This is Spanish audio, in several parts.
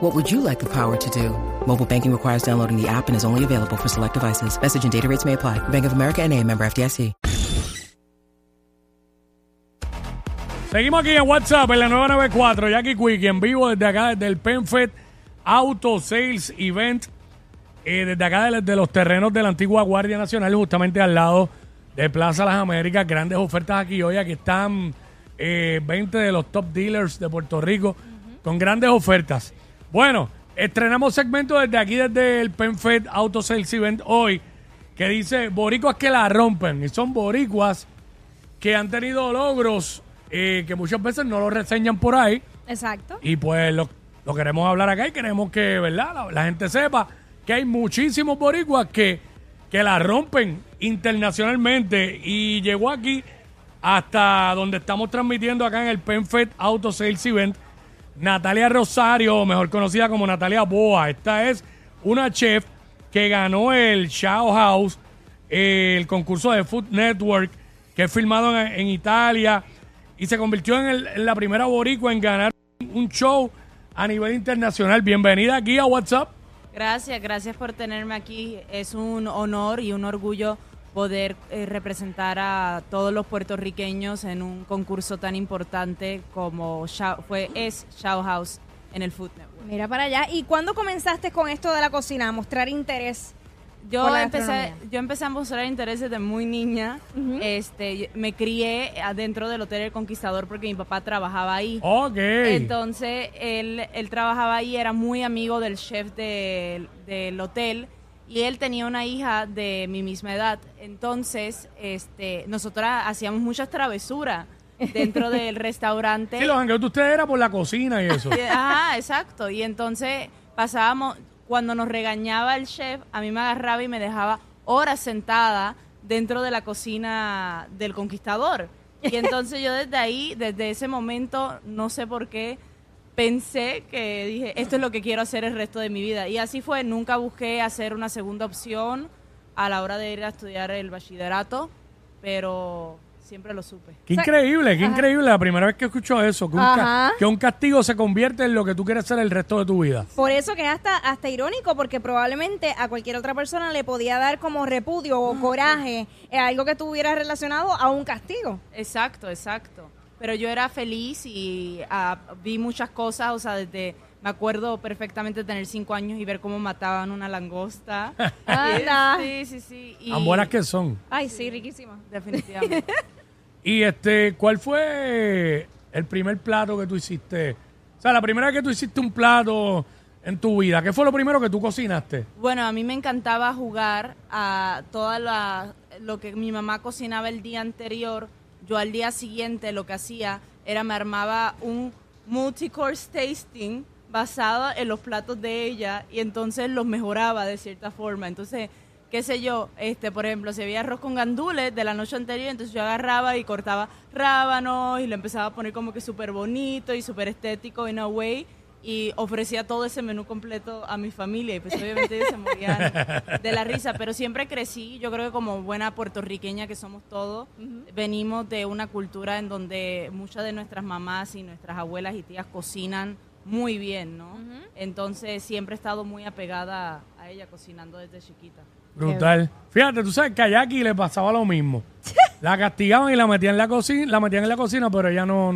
What would you like the power to do? Mobile banking requires downloading the app and is only available for select devices. Message and data rates may apply. Bank of America N.A., member FDIC. Seguimos aquí en WhatsApp en la 994. Jacky Quicky en vivo desde acá, desde el PenFed Auto Sales Event. Desde acá, desde los terrenos de la antigua Guardia Nacional, justamente al lado de Plaza Las Américas. Grandes ofertas aquí hoy. Aquí están 20 de los top dealers de Puerto Rico con grandes ofertas. Bueno, estrenamos segmento desde aquí, desde el PenFed Auto Sales Event hoy, que dice boricuas que la rompen. Y son boricuas que han tenido logros que muchas veces no los reseñan por ahí. Exacto. Y pues lo queremos hablar acá y queremos que, ¿verdad?, la gente sepa que hay muchísimos boricuas que la rompen internacionalmente. Y llegó aquí hasta donde estamos transmitiendo acá en el PenFed Auto Sales Event. Natalia Rosario, mejor conocida como Natalia Boa. Esta es una chef que ganó el Chow House, el concurso de Food Network, que es filmado en Italia, y se convirtió en la primera boricua en ganar un show a nivel internacional. Bienvenida aquí a WhatsApp. Gracias por tenerme aquí. Es un honor y un orgullo poder representar a todos los puertorriqueños en un concurso tan importante como es Chow House en el Food Network. Mira para allá. ¿Y cuándo comenzaste con esto de la cocina, a mostrar interés? Yo empecé a mostrar interés desde muy niña. Me crié adentro del Hotel El Conquistador porque mi papá trabajaba ahí. Okay. Entonces, él trabajaba ahí, era muy amigo del chef del hotel. Y él tenía una hija de mi misma edad. Entonces, nosotras hacíamos muchas travesuras dentro del restaurante. Sí, los jangueos de ustedes era por la cocina y eso. Ajá, exacto. Y entonces pasábamos, cuando nos regañaba el chef, a mí me agarraba y me dejaba horas sentada dentro de la cocina del Conquistador. Y entonces yo desde ahí, desde ese momento, no sé por qué, pensé que dije, esto es lo que quiero hacer el resto de mi vida. Y así fue, nunca busqué hacer una segunda opción a la hora de ir a estudiar el bachillerato, pero siempre lo supe. ¡Qué increíble, qué increíble! La primera vez que escucho eso, que un castigo se convierte en lo que tú quieres hacer el resto de tu vida. Por eso que es hasta irónico, porque probablemente a cualquier otra persona le podía dar como repudio o coraje algo que tuviera relacionado a un castigo. Exacto. Pero yo era feliz y vi muchas cosas, o sea, me acuerdo perfectamente de tener 5 años y ver cómo mataban una langosta. Sí. Tan buenas que son. Ay, sí, riquísimas. Definitivamente. Y ¿cuál fue el primer plato que tú hiciste? O sea, la primera vez que tú hiciste un plato en tu vida, ¿qué fue lo primero que tú cocinaste? Bueno, a mí me encantaba jugar a toda lo que mi mamá cocinaba el día anterior. Yo al día siguiente lo que hacía era me armaba un multi-course tasting basado en los platos de ella y entonces los mejoraba de cierta forma. Entonces, qué sé yo, por ejemplo, si había arroz con gandules de la noche anterior, entonces yo agarraba y cortaba rábanos y lo empezaba a poner como que súper bonito y súper estético in a way y ofrecía todo ese menú completo a mi familia y pues obviamente se morían de la risa, pero siempre crecí, yo creo que como buena puertorriqueña que somos todos, venimos de una cultura en donde muchas de nuestras mamás y nuestras abuelas y tías cocinan muy bien, ¿no? Entonces siempre he estado muy apegada a ella cocinando desde chiquita. Brutal. Fíjate, tú sabes que a Jacky le pasaba lo mismo. La castigaban y la metían en la cocina, pero ella no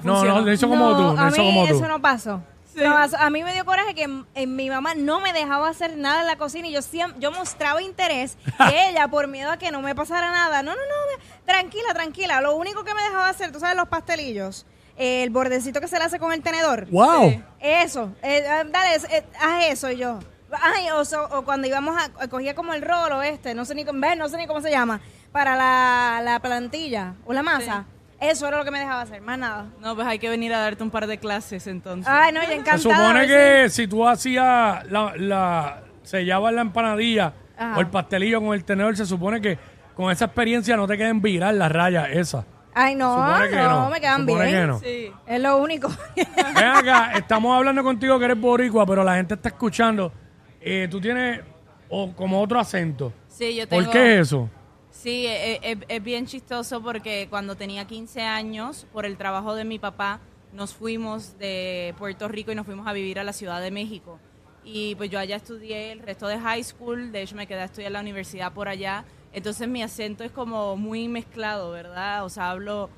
funcionó. No hizo como tú. A mí eso no pasó. Sí. Pero a mí me dio coraje que en mi mamá no me dejaba hacer nada en la cocina y yo mostraba interés y ella, por miedo a que no me pasara nada, tranquila, lo único que me dejaba hacer, tú sabes, los pastelillos, el bordecito que se le hace con el tenedor. ¡Wow! Sí. Eso, dale, haz eso. Y yo, ay, o cuando íbamos cogía como el rolo no sé ni cómo se llama, para la plantilla o la masa. Sí. Eso era lo que me dejaba hacer, más nada. No, pues hay que venir a darte un par de clases entonces. Ay, no, yo encantada. Se supone que si tú hacías sellabas la empanadilla, ajá, o el pastelillo con el tenedor, se supone que con esa experiencia no te queden virar las rayas esas. Ay, no, me quedan bien. Que no. Sí. Es lo único. Ven acá, estamos hablando contigo que eres boricua, pero la gente está escuchando. Tú tienes como otro acento. Sí, yo tengo. ¿Por qué eso? Sí, es bien chistoso porque cuando tenía 15 años, por el trabajo de mi papá, nos fuimos de Puerto Rico y nos fuimos a vivir a la Ciudad de México. Y pues yo allá estudié el resto de high school, de hecho me quedé a estudiar en la universidad por allá. Entonces mi acento es como muy mezclado, ¿verdad? O sea, hablo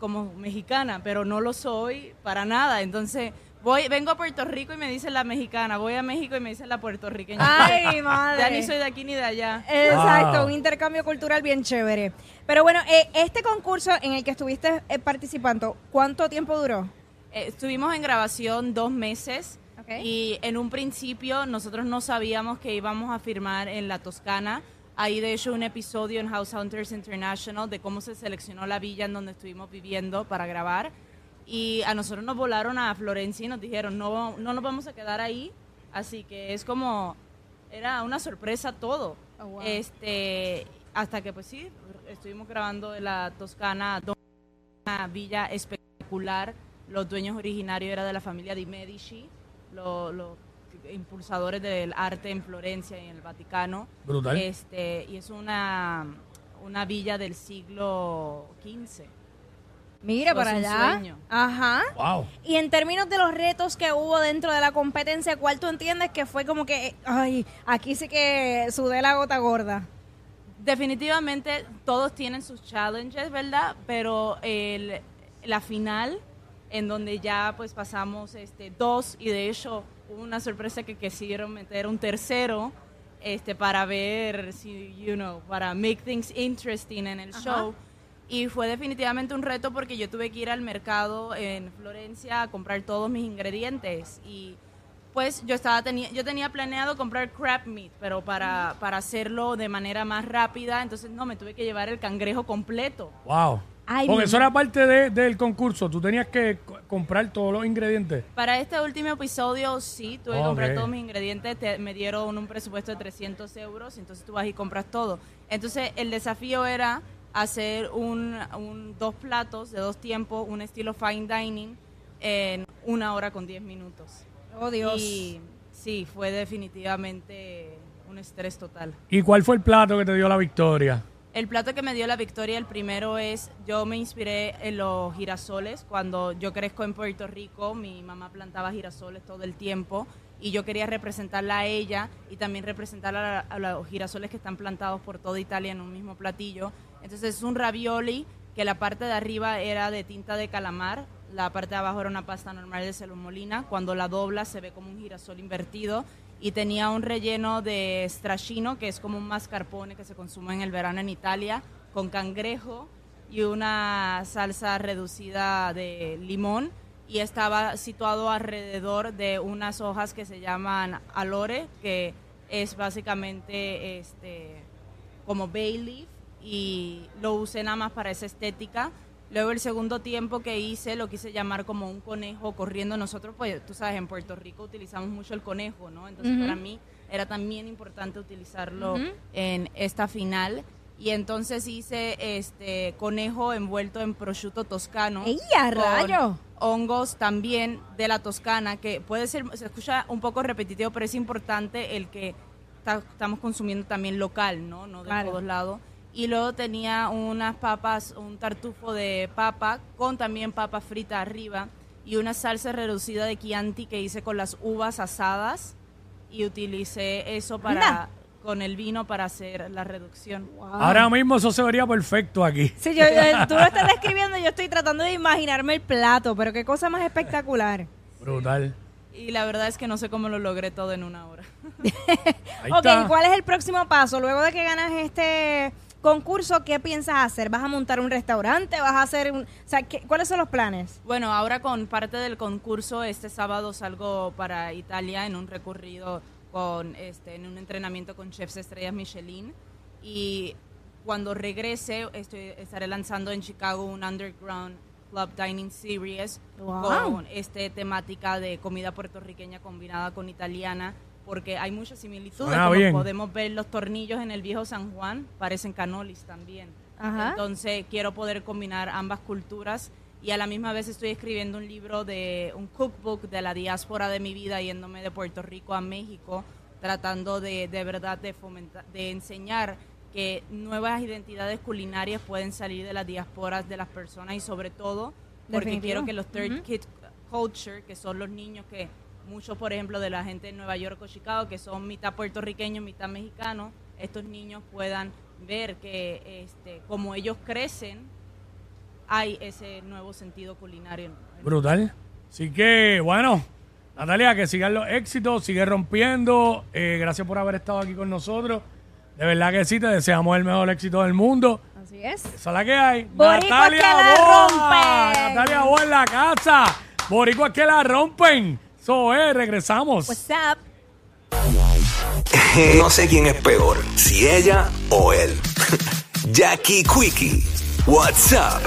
como mexicana, pero no lo soy para nada. Entonces vengo a Puerto Rico y me dicen la mexicana, voy a México y me dicen la puertorriqueña. ¡Ay, madre! Ya ni soy de aquí ni de allá. Exacto, wow. Un intercambio cultural bien chévere. Pero bueno, este concurso en el que estuviste participando, ¿cuánto tiempo duró? Estuvimos en grabación 2 meses, okay, y en un principio nosotros no sabíamos que íbamos a filmar en la Toscana. Hay de hecho un episodio en House Hunters International de cómo se seleccionó la villa en donde estuvimos viviendo para grabar. Y a nosotros nos volaron a Florencia y nos dijeron, no nos vamos a quedar ahí. Así que es como, era una sorpresa todo. Oh, wow. Hasta que pues sí, estuvimos grabando en la Toscana, una villa espectacular. Los dueños originarios eran de la familia de Medici, los impulsadores del arte en Florencia y en el Vaticano. Brutal. Y es una villa del siglo XV. Mira, para allá. Sueño. Ajá. Wow. Y en términos de los retos que hubo dentro de la competencia, ¿cuál tú entiendes que fue como que, ay, aquí sí que sudé la gota gorda? Definitivamente todos tienen sus challenges, ¿verdad? Pero la final, en donde ya pues pasamos 2, y de hecho hubo una sorpresa que quisieron meter un tercero, para ver si, para make things interesting en el, ajá, show. Y fue definitivamente un reto porque yo tuve que ir al mercado en Florencia a comprar todos mis ingredientes. Y pues yo tenía planeado comprar crab meat, pero para hacerlo de manera más rápida, entonces me tuve que llevar el cangrejo completo. ¡Wow! Ay, porque eso era parte del concurso, tú tenías que comprar todos los ingredientes. Para este último episodio, sí, tuve que comprar todos mis ingredientes, me dieron un presupuesto de 300 euros, entonces tú vas y compras todo. Entonces el desafío era hacer 2 platos de 2 tiempos, un estilo fine dining, en 1 hora con 10 minutos. ¡Oh, Dios! Y sí, fue definitivamente un estrés total. ¿Y cuál fue el plato que te dio la victoria? El plato que me dio la victoria, el primero yo me inspiré en los girasoles. Cuando yo crezco en Puerto Rico, mi mamá plantaba girasoles todo el tiempo y yo quería representarla a ella y también representar a los girasoles que están plantados por toda Italia en un mismo platillo. Entonces es un ravioli que la parte de arriba era de tinta de calamar, la parte de abajo era una pasta normal de semolina, cuando la dobla se ve como un girasol invertido y tenía un relleno de straccino, que es como un mascarpone que se consume en el verano en Italia, con cangrejo y una salsa reducida de limón, y estaba situado alrededor de unas hojas que se llaman alore, que es básicamente como bay leaf, y lo usé nada más para esa estética. Luego el segundo tiempo que hice lo quise llamar como un conejo corriendo. Nosotros, pues tú sabes, en Puerto Rico utilizamos mucho el conejo, ¿no? Entonces, uh-huh, para mí era también importante utilizarlo, uh-huh, en esta final. Y entonces hice conejo envuelto en prosciutto toscano. ¡Ey, a rayo! Hongos también de la Toscana, que puede ser, se escucha un poco repetitivo, pero es importante el que estamos consumiendo también local, ¿no? No de, claro, todos lados. Y luego tenía unas papas, un tartufo de papa con también papa frita arriba y una salsa reducida de Chianti que hice con las uvas asadas y utilicé eso con el vino para hacer la reducción. Wow. Ahora mismo eso se vería perfecto aquí. Sí, tú lo estás describiendo y yo estoy tratando de imaginarme el plato, pero qué cosa más espectacular. Brutal. y la verdad es que no sé cómo lo logré todo en una hora. Ok, ¿cuál es el próximo paso? Luego de que ganas este concurso, ¿qué piensas hacer? ¿Vas a montar un restaurante? ¿Vas a hacer un...? O sea, ¿cuáles son los planes? Bueno, ahora con parte del concurso, este sábado salgo para Italia en un recorrido con, en un entrenamiento con chefs estrellas Michelin, y cuando regrese estaré lanzando en Chicago un underground club dining series. Wow. Con temática de comida puertorriqueña combinada con italiana, porque hay muchas similitudes. Podemos ver los tornillos en el viejo San Juan, parecen canolis también. Ajá. Entonces quiero poder combinar ambas culturas, y a la misma vez estoy escribiendo un libro, de un cookbook de la diáspora de mi vida, yéndome de Puerto Rico a México, tratando de verdad de fomentar, de enseñar que nuevas identidades culinarias pueden salir de las diásporas de las personas, y sobre todo porque quiero que los third kid culture, que son los niños que muchos, por ejemplo, de la gente de Nueva York o Chicago, que son mitad puertorriqueños, mitad mexicanos, estos niños puedan ver que como ellos crecen, hay ese nuevo sentido culinario. Brutal. Así que, bueno, Natalia, que sigan los éxitos, sigue rompiendo. Gracias por haber estado aquí con nosotros. De verdad que sí, te deseamos el mejor éxito del mundo. Así es. Esa es la que hay. Boricuas que la rompen. Natalia Boa en la casa. Boricuas que la rompen. Eso es, regresamos. WhatsApp. No sé quién es peor, si ella o él. Jacky, Quicky. WhatsApp.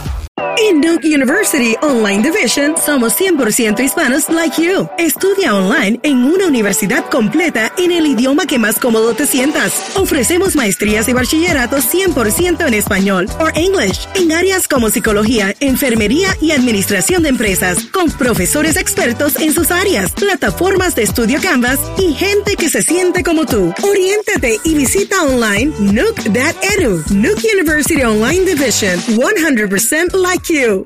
En Nuke University Online Division somos 100% hispanos like you. Estudia online en una universidad completa en el idioma que más cómodo te sientas. Ofrecemos maestrías y bachillerato 100% en español o English en áreas como psicología, enfermería y administración de empresas, con profesores expertos en sus áreas, plataformas de estudio Canvas y gente que se siente como tú. Oriéntate y visita online nuke.edu. Nuke University Online Division, 100% like you.